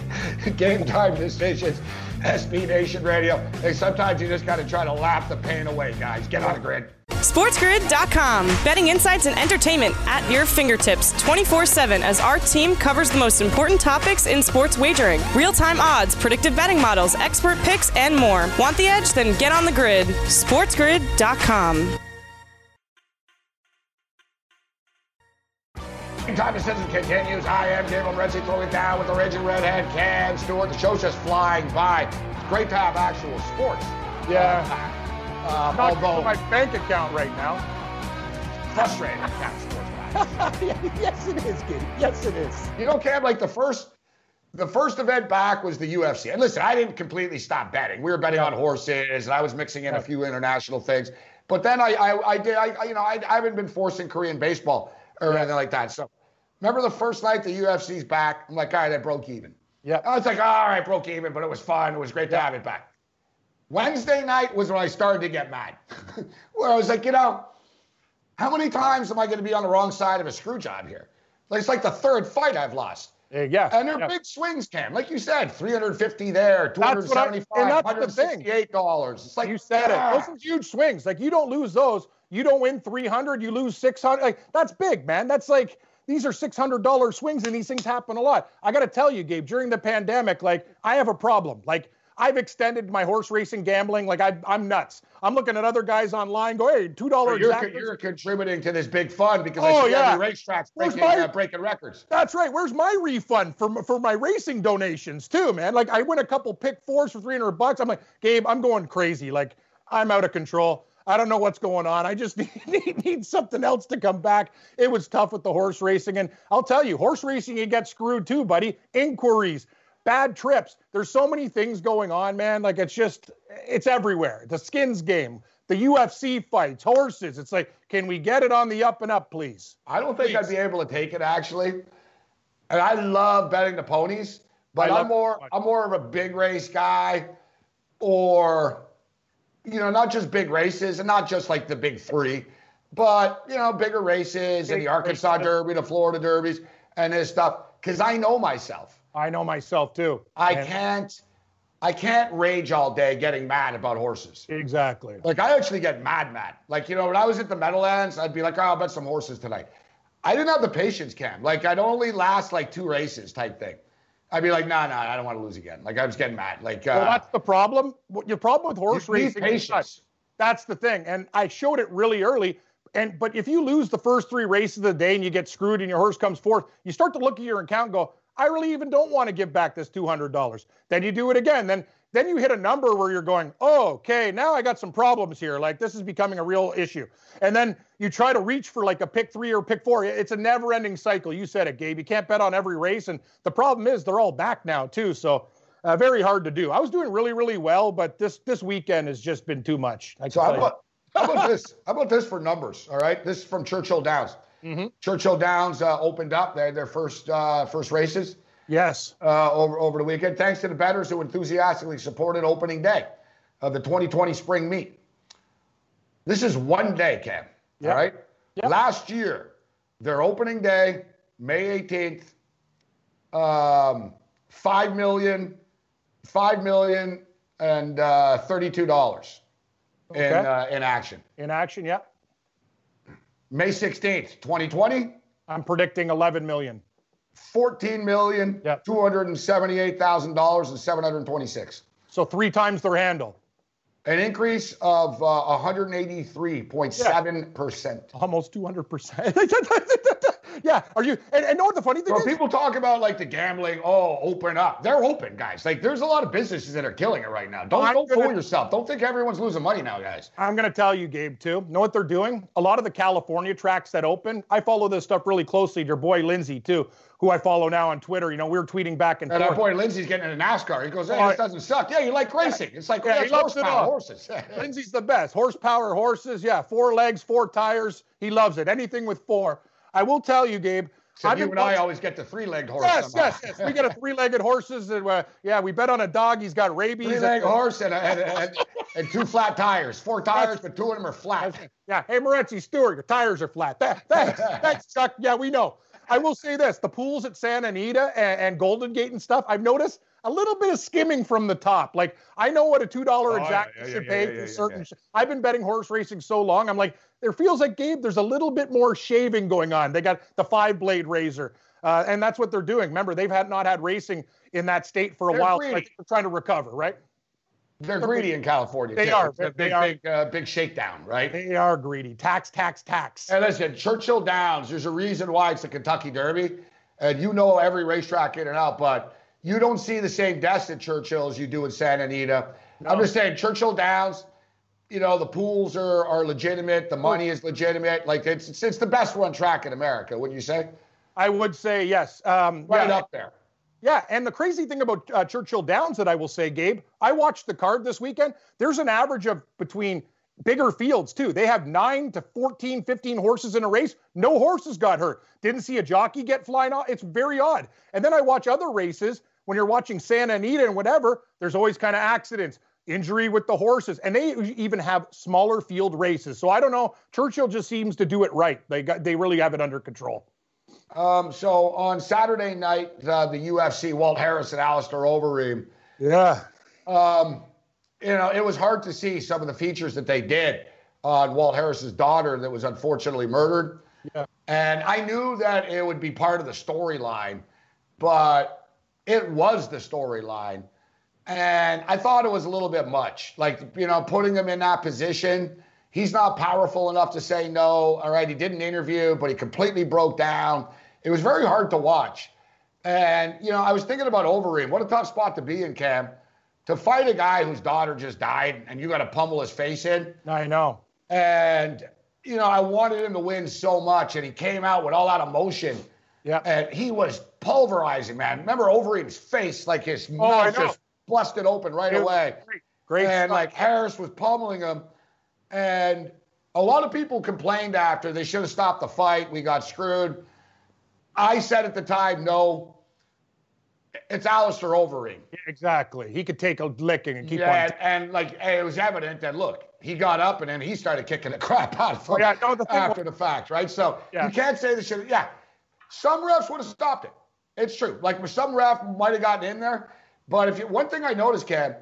Game time decisions, S B Nation Radio. Hey, sometimes you just got to try to laugh the pain away, guys. Get on the grid. SportsGrid dot com. Betting insights and entertainment at your fingertips twenty-four seven as our team covers the most important topics in sports wagering. Real-time odds, predictive betting models, expert picks, and more. Want the edge? Then get on the grid. SportsGrid dot com. Time Decisions continues. I am Gabe Morency throwing down with the raging redhead Cam Stewart. The show's just flying by. It's great to have actual sports. Yeah. Uh, I'm not although, my bank account right now. Frustrating. Yes, it is, kid. Yes, it is. You know, Cam, like the first, the first event back was the U F C. And listen, I didn't completely stop betting. We were betting yeah. on horses, and I was mixing in yeah. a few international things. But then I, I, I did, I, you know, I, I haven't been forcing Korean baseball or yeah. anything like that. So remember the first night the U F C's back? I'm like, all right, I broke even. Yeah. I was like, all right, broke even, but it was fun. It was great yeah. to have it back. Wednesday night was when I started to get mad, where I was like, you know, how many times am I going to be on the wrong side of a screw job here? Like, it's like the third fight I've lost. Uh, yeah. And they're yeah. big swings, Cam. Like you said, three hundred fifty there, two hundred seventy-five dollars, one hundred sixty-eight dollars. It's like you said yeah. it. Those are huge swings. Like, you don't lose those. You don't win three hundred, you lose six hundred. Like, that's big, man. That's like, these are six hundred dollars swings, and these things happen a lot. I got to tell you, Gabe, during the pandemic, like, I have a problem. Like, I've extended my horse racing gambling. Like, I, I'm nuts. I'm looking at other guys online going, hey, two dollars. So you're, co- you're contributing to this big fund because oh, I see yeah. every racetrack's breaking, my, uh, breaking records. That's right. Where's my refund for, for my racing donations too, man? Like, I win a couple pick fours for three hundred bucks. I'm like, Gabe, I'm going crazy. Like, I'm out of control. I don't know what's going on. I just need, need, need something else to come back. It was tough with the horse racing. And I'll tell you, horse racing, you get screwed too, buddy. Inquiries. Bad trips. There's so many things going on, man. Like, it's just, it's everywhere. The skins game, the U F C fights, horses. It's like, can we get it on the up and up, please? I don't think please. I'd be able to take it, actually. And I love betting the ponies, but I'm more, I'm more of a big race guy or, you know, not just big races and not just like the big three, but, you know, bigger races big and the Arkansas races. Derby, the Florida derbies and this stuff. Because I know myself. I know myself, too. I and can't I can't rage all day getting mad about horses. Exactly. Like, I actually get mad, mad. Like, you know, when I was at the Meadowlands, I'd be like, oh, I'll bet some horses tonight. I didn't have the patience, Cam. Like, I'd only last, like, two races type thing. I'd be like, no, nah, no, nah, I don't want to lose again. Like, I was getting mad. Like, uh, well, that's the problem. Your problem with horse racing is patience. That's the thing. And I showed it really early. And but if you lose the first three races of the day and you get screwed and your horse comes fourth, you start to look at your account and go, I really even don't want to give back this two hundred dollars. Then you do it again. Then then you hit a number where you're going, oh, okay, now I got some problems here. Like, this is becoming a real issue. And then you try to reach for like a pick three or pick four. It's a never-ending cycle. You said it, Gabe. You can't bet on every race. And the problem is they're all back now too. So uh, very hard to do. I was doing really, really well, but this this weekend has just been too much. I so I How about this? How about this for numbers? All right, this is from Churchill Downs. Mm-hmm. Churchill Downs uh, opened up their their first uh, first races. Yes. Uh, over over the weekend, thanks to the bettors who enthusiastically supported opening day of the twenty twenty spring meet. This is one day, Cam. Yep. All right. Yep. Last year, their opening day, May eighteenth, um, five million, five million and uh, thirty-two dollars. Okay. In uh, in action. In action, yeah. May sixteenth, twenty twenty. I'm predicting eleven million. fourteen million, yep. two hundred seventy-eight thousand dollars and seven hundred twenty-six. So three times their handle. An increase of uh, one hundred eighty-three point seven percent. Yeah. Almost two hundred percent. Yeah. Are you? And, and know what the funny thing well, is? People talk about like the gambling. Oh, open up. They're open, guys. Like there's a lot of businesses that are killing it right now. Don't, don't gonna, fool yourself. Don't think everyone's losing money now, guys. I'm going to tell you, Gabe, too. Know what they're doing? A lot of the California tracks that open. I follow this stuff really closely. Your boy Lindsay, too, who I follow now on Twitter. You know, we were tweeting back and, and forth. And our boy Lindsay's getting into NASCAR. He goes, hey, right. This doesn't suck. Yeah, you like racing. It's like, yeah, yeah, he loves horsepower horses. Lindsay's the best. Horsepower horses. Yeah, four legs, four tires. He loves it. Anything with four. I will tell you, Gabe. So I've you and I always get the three-legged horse. Yes, somehow. yes, yes. We get a three-legged horses. And, uh, yeah, we bet on a dog. He's got rabies. Three-legged horse and, a, and, and, and two flat tires. Four tires, that's, but two of them are flat. Yeah. Hey, Morency, Stewart, your tires are flat. That, thanks. Thanks, Chuck. Yeah, we know. I will say this. The pools at Santa Anita and, and Golden Gate and stuff, I've noticed a little bit of skimming from the top. Like, I know what a two dollar oh, exact yeah, yeah, should yeah, pay yeah, for yeah, certain yeah. sh- I've been betting horse racing so long. I'm like, there feels like, Gabe, there's a little bit more shaving going on. They got the five-blade razor, uh, and that's what they're doing. Remember, they've had not had racing in that state for a they're while. So I think they're trying to recover, right? They're, they're greedy in California. They too. are. It's a big, they are. Big, uh, big shakedown, right? They are greedy. Tax, tax, tax. And listen, Churchill Downs, there's a reason why it's the Kentucky Derby, and you know every racetrack in and out, but you don't see the same deaths at Churchill as you do in Santa Anita. No. I'm just saying, Churchill Downs, you know, the pools are, are legitimate. The money is legitimate. Like, it's, it's it's the best run track in America, wouldn't you say? I would say yes. Um, right yeah. up there. Yeah, and the crazy thing about uh, Churchill Downs that I will say, Gabe, I watched the card this weekend. There's an average of between bigger fields, too. They have nine to fourteen, fifteen horses in a race. No horses got hurt. Didn't see a jockey get flying off. It's very odd. And then I watch other races. When you're watching Santa Anita and whatever, there's always kind of accidents. Injury with the horses, and they even have smaller field races. So I don't know. Churchill just seems to do it right. They got, they really have it under control. Um, so on Saturday night, uh, the U F C, Walt Harris and Alistair Overeem. Yeah. Um, you know, it was hard to see some of the features that they did on Walt Harris's daughter that was unfortunately murdered. Yeah. And I knew that it would be part of the storyline, but it was the storyline. And I thought it was a little bit much. Like, you know, putting him in that position, he's not powerful enough to say no. All right, he did an interview, but he completely broke down. It was very hard to watch. And, you know, I was thinking about Overeem. What a tough spot to be in, Cam. To fight a guy whose daughter just died and you got to pummel his face in. I know. And, you know, I wanted him to win so much, and he came out with all that emotion. Yeah. And he was pulverizing, man. Remember Overeem's face, like his mouth oh, I know. just busted open right Dude, away. Great, great and, stuff. Like, Harris was pummeling him. And a lot of people complained after. They should have stopped the fight. We got screwed. I said at the time, no. It's Alistair Overeem. Exactly. He could take a licking and keep yeah, on. And, and like it was evident that, look, he got up and then he started kicking the crap out of him oh, yeah, no, the after was, the fact, right? So yeah. you can't say this shit. Yeah. Some refs would have stopped it. It's true. Like some ref might have gotten in there. But if you, one thing I noticed, Cam,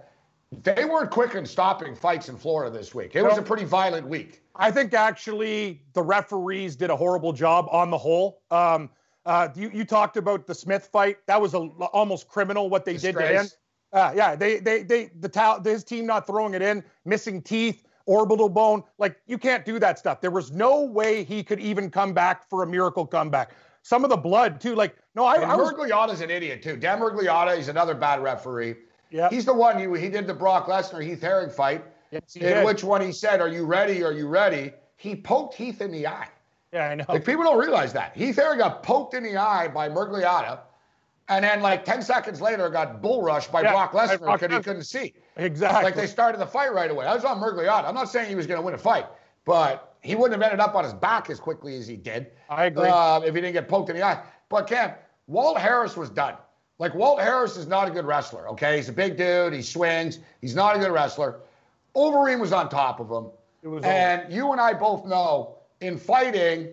they weren't quick in stopping fights in Florida this week. It was a pretty violent week. I think actually the referees did a horrible job on the whole. Um, uh, you, you talked about the Smith fight. That was a, almost criminal what they Disgrace. did to him. Uh, yeah, they they they the towel, his team not throwing it in, missing teeth, orbital bone. Like you can't do that stuff. There was no way he could even come back for a miracle comeback. Some of the blood too. Like no, I. I Mergliotta's an idiot too. Dan Mergliotta, he's another bad referee. Yeah, he's the one he he did the Brock Lesnar Heath Herring fight. Yes, he in did. Which one he said, "Are you ready? Are you ready?" He poked Heath in the eye. Yeah, I know. Like people don't realize that Heath Herring got poked in the eye by Mergliotta, and then like ten seconds later got bull rushed by yeah, Brock Lesnar because he couldn't, couldn't see. Exactly. Like they started the fight right away. I was on Mergliotta. I'm not saying he was going to win a fight, but he wouldn't have ended up on his back as quickly as he did. I agree. Uh, if he didn't get poked in the eye, but Cam, Walt Harris was done. Like, Walt Harris is not a good wrestler, okay? He's a big dude. He swings. He's not a good wrestler. Overeem was on top of him. It was and old. You and I both know, in fighting,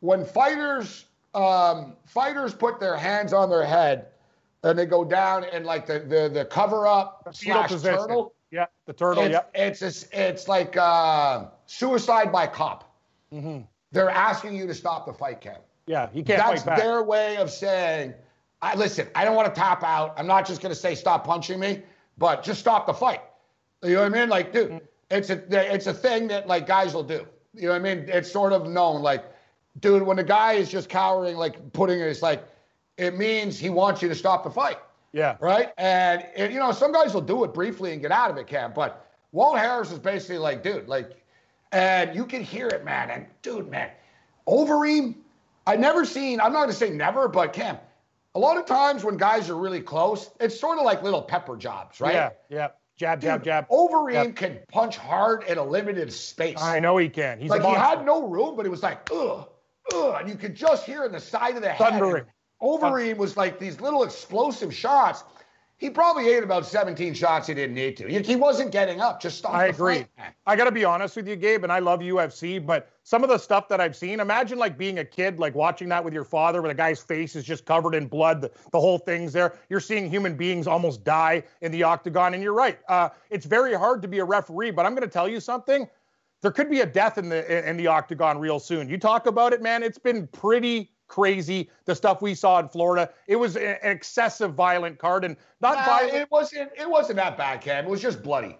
when fighters um, fighters put their hands on their head and they go down and, like, the, the, the cover-up the slash position. turtle. Yeah, the turtle, it's, yeah. It's, a, it's like uh, suicide by cop. Mm-hmm. They're asking you to stop the fight, Cam. Yeah, he can't That's fight back. That's their way of saying... I, listen, I don't want to tap out. I'm not just going to say stop punching me, but just stop the fight. You know what I mean? Like, dude, it's a it's a thing that, like, guys will do. You know what I mean? It's sort of known. Like, dude, when the guy is just cowering, like, putting it, it's like, it means he wants you to stop the fight. Yeah. Right? And, it, you know, some guys will do it briefly and get out of it, Cam. But Walt Harris is basically like, dude, like, and you can hear it, man. And, dude, man, Overeem, I've never seen, I'm not going to say never, but, Cam, a lot of times when guys are really close, it's sort of like little pepper jobs, right? Yeah, yeah. Jab, Dude, jab, jab. Overeem yep. can punch hard in a limited space. I know he can. He's like, he had no room, but it was like, ugh, ugh. And you could just hear in the side of the Thundering. head. Overeem was like these little explosive shots. He probably ate about seventeen shots he didn't need to. He wasn't getting up. Just stop I the agree. Fight. I got to be honest with you, Gabe, and I love U F C, but some of the stuff that I've seen, imagine like being a kid, like watching that with your father where the guy's face is just covered in blood. The, the whole thing's there. You're seeing human beings almost die in the octagon, and you're right. Uh, it's very hard to be a referee, but I'm going to tell you something. There could be a death in the in the octagon real soon. You talk about it, man. It's been pretty crazy, the stuff we saw in Florida. It was an excessive violent card, and not nah, violent. It wasn't. It wasn't that bad, Cam. It was just bloody.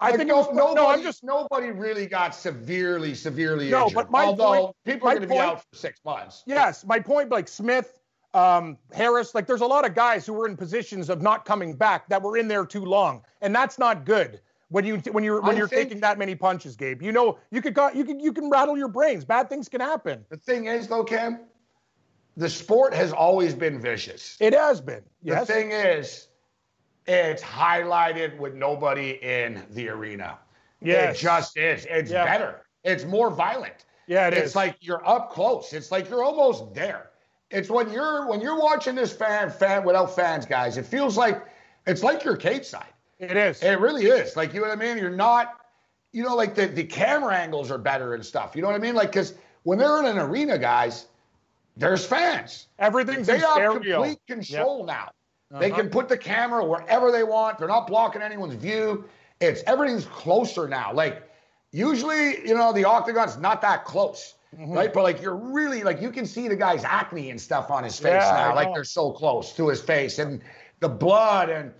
I like think no, it was, nobody. No, I'm just, nobody really got severely, severely no, injured. But my although point, people are going to be out for six months. Yes, my point. Like Smith, um, Harris. Like there's a lot of guys who were in positions of not coming back that were in there too long, and that's not good. When you when you're when I you're think, taking that many punches, Gabe, you know you could you can you can rattle your brains. Bad things can happen. The thing is, though, Cam, the sport has always been vicious. It has been. Yes. The thing is, it's highlighted with nobody in the arena. Yes. It just is. It's yeah. better. It's more violent. Yeah, it it's is. It's like you're up close. It's like you're almost there. It's when you're when you're watching this fan fan without fans, guys. It feels like it's like you're cage-side. It is. It really is. Like, you know what I mean? You're not, you know, like the, the camera angles are better and stuff. You know what I mean? Like, because when they're in an arena, guys, there's fans. Everything's They in have stereo. complete control yep. now. Uh-huh. They can put the camera wherever they want. They're not blocking anyone's view. It's everything's closer now. Like, usually, you know, the octagon's not that close, mm-hmm. right? But, like, you're really, like, you can see the guy's acne and stuff on his face yeah, now. Like, they're so close to his face and the blood. And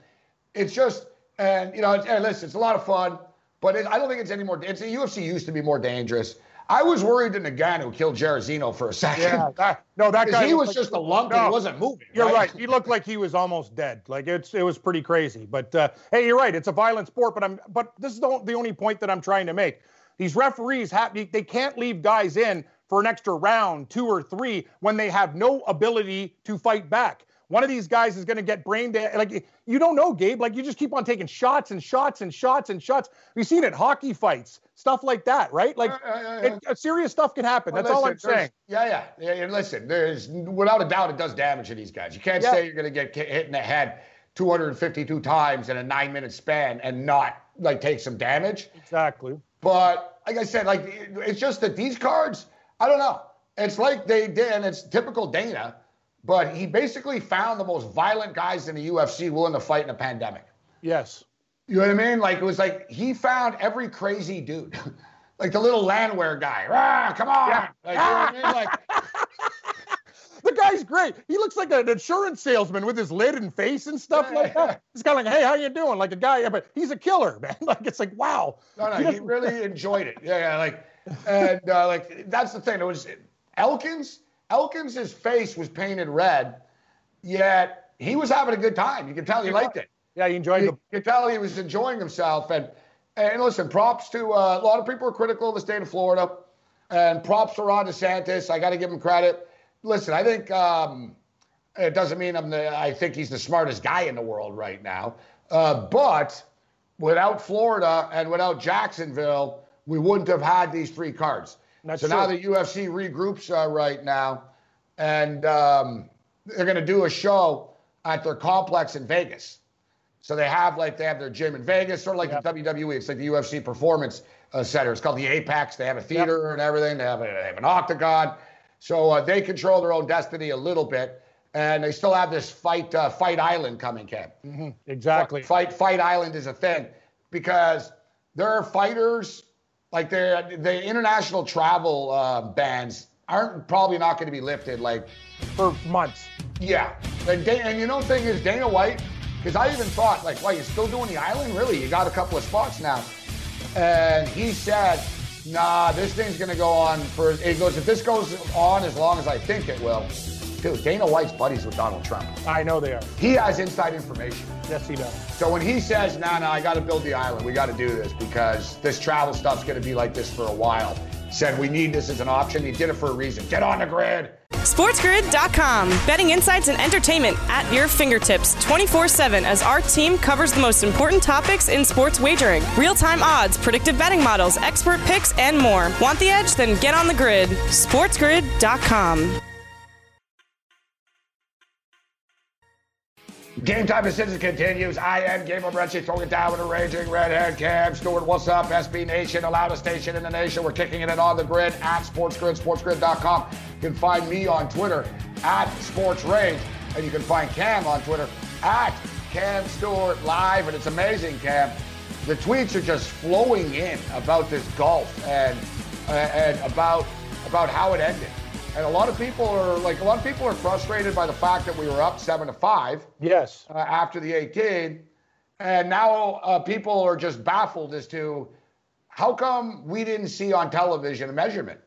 it's just... And, you know, it's, and listen, it's a lot of fun, but it, I don't think it's any more. It's, the U F C used to be more dangerous. I was worried that Ngannou killed Jairzinho for a second. Yeah, that, no, that guy. He was like, just a lump no, and he wasn't moving. You're right? right. He looked like he was almost dead. Like, it's it was pretty crazy. But, uh, hey, you're right. It's a violent sport, but I'm but this is the, the only point that I'm trying to make. These referees, have, they can't leave guys in for an extra round, two or three, when they have no ability to fight back. One of these guys is going to get brain dead. Like, you don't know, Gabe. Like, you just keep on taking shots and shots and shots and shots. We've seen it, hockey fights, stuff like that, right? Like, uh, uh, uh, it, serious stuff can happen. Well, That's listen, all I'm saying. Yeah, yeah, yeah. Listen, there's without a doubt it does damage to these guys. You can't yeah. say you're going to get hit in the head two hundred fifty-two times in a nine-minute span and not, like, take some damage. Exactly. But, like I said, like, it's just that these cards, I don't know. It's like they did, and it's typical Dana, but he basically found the most violent guys in the U F C willing to fight in a pandemic. Yes. You know what I mean? Like, it was like he found every crazy dude. Like the little Landwehr guy. Ah, come on. Yeah. Like, you know what I mean? Like, the guy's great. He looks like an insurance salesman with his lid and face and stuff yeah, like that. Yeah. It's kind of like, hey, how you doing? Like a guy, yeah, but he's a killer, man. Like, it's like, wow. No, no, he really enjoyed it. Yeah, yeah, like, and uh, like, that's the thing. It was Elkins. Elkins' face was painted red, yet he was having a good time. You can tell he liked it. Yeah, he enjoyed it. You could tell he was enjoying himself. And and listen, props to uh, a lot of people are critical of the state of Florida, and props to Ron DeSantis. I got to give him credit. Listen, I think um, it doesn't mean I'm the. I think he's the smartest guy in the world right now. Uh, but without Florida and without Jacksonville, we wouldn't have had these three cards. Not so sure. Now the U F C regroups uh, right now, and um, they're going to do a show at their complex in Vegas. So they have like they have their gym in Vegas, sort of like yep. the W W E. It's like the U F C Performance uh, Center. It's called the Apex. They have a theater yep. and everything. They have a, they have an octagon. So uh, they control their own destiny a little bit, and they still have this fight uh, Fight Island coming, Cam. Mm-hmm. Exactly. Fight Fight Island is a thing because there are fighters. Like, the international travel uh, bans aren't probably not going to be lifted, like... For months. Yeah. And, Dana, and you know the thing is, Dana White, because I even thought, like, well, you're still doing the island? Really? You got a couple of spots now. And he said, nah, this thing's going to go on for... He goes, if this goes on as long as I think it will... Dude, Dana White's buddies with Donald Trump. I know they are. He has inside information. Yes, he does. So when he says, no, nah, no, nah, I got to build the island. We got to do this because this travel stuff's going to be like this for a while. Said we need this as an option. He did it for a reason. Get on the grid. SportsGrid dot com. Betting insights and entertainment at your fingertips twenty-four seven as our team covers the most important topics in sports wagering. Real-time odds, predictive betting models, expert picks, and more. Want the edge? Then get on the grid. SportsGrid dot com. Game Time Decisions continues. I am Gabe Morency, throwing it down with a raging redhead. Cam Stewart, what's up? S B Nation, the loudest station in the nation. We're kicking it in on the grid at SportsGrid, SportsGrid dot com. You can find me on Twitter at SportsRage, and you can find Cam on Twitter at Cam Stewart Live. And it's amazing, Cam. The tweets are just flowing in about this golf and uh, and about about how it ended. And a lot of people are like a lot of people are frustrated by the fact that we were up seven to five. Yes. Uh, after the eighteen, and now uh, people are just baffled as to how come we didn't see on television a measurement.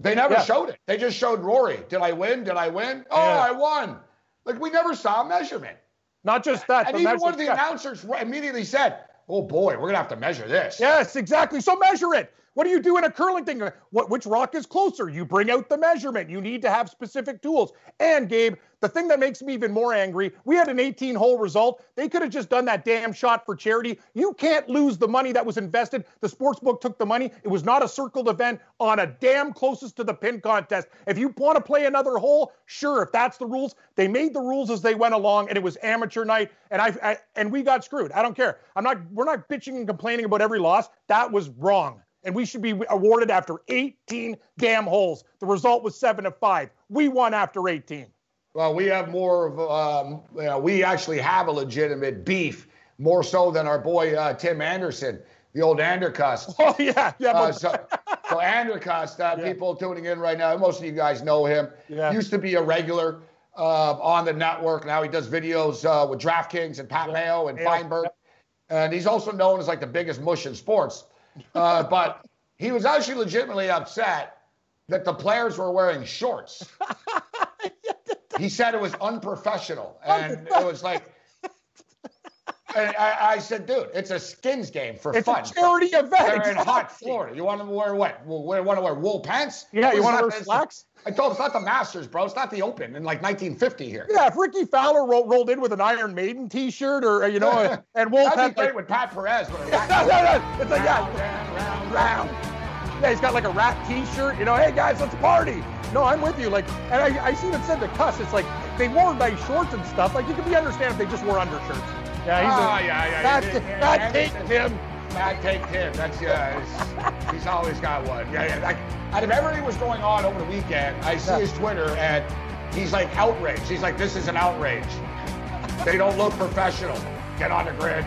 They never yeah. showed it. They just showed Rory. Did I win? Did I win? Oh, yeah. I won. Like we never saw a measurement. Not just that. And even one of the yeah. announcers immediately said, "Oh boy, we're gonna have to measure this." Yes, exactly. So measure it. What do you do in a curling thing? What, which rock is closer? You bring out the measurement. You need to have specific tools. And, Gabe, the thing that makes me even more angry, we had an eighteen-hole result. They could have just done that damn shot for charity. You can't lose the money that was invested. The sportsbook took the money. It was not a circled event on a damn closest to the pin contest. If you want to play another hole, sure, if that's the rules. They made the rules as they went along, and it was amateur night, and I, I and we got screwed. I don't care. I'm not. We're not bitching and complaining about every loss. That was wrong. And we should be awarded after eighteen damn holes. The result was seven to five. We won after eighteen. Well, we have more of, um, you know, we actually have a legitimate beef, more so than our boy uh, Tim Anderson, the old Andercust. Oh yeah, yeah. Uh, so, so Andercust, uh, yeah. people tuning in right now, most of you guys know him. Yeah. Used to be a regular uh, on the network. Now he does videos uh, with DraftKings and Pat yeah. Mayo and yeah. Feinberg, yeah. and he's also known as like the biggest mush in sports. Uh, but he was actually legitimately upset that the players were wearing shorts. He said it was unprofessional, and it was like, And I, I said, dude, it's a skins game for it's fun. It's a charity event. They're in hot Florida. You want to wear what? You want to wear wool pants? Yeah, what you want to wear slacks? I told him it's not the Masters, bro. It's not the Open in like nineteen fifty here. Yeah, if Ricky Fowler roll, rolled in with an Iron Maiden T-shirt or, you know, and Wolff. That'd be great like, with Pat Perez. With a yeah, no, no, no. It's like, round, yeah. Round, round, round. Yeah, he's got like a rap T-shirt. You know, hey, guys, let's party. No, I'm with you. Like, and I, I see what it said to cuss. It's like they wore nice shorts and stuff. Like, you could be understand if they just wore undershirts. Yeah, he's oh, a, yeah, yeah. That, yeah, yeah, that yeah, takes him. That takes him. That's, yeah, he's, he's always got one. Yeah, yeah. Like, out of everything that was going on over the weekend, I see yeah. his Twitter, and he's, like, outraged. He's like, this is an outrage. They don't look professional. Get on the grid.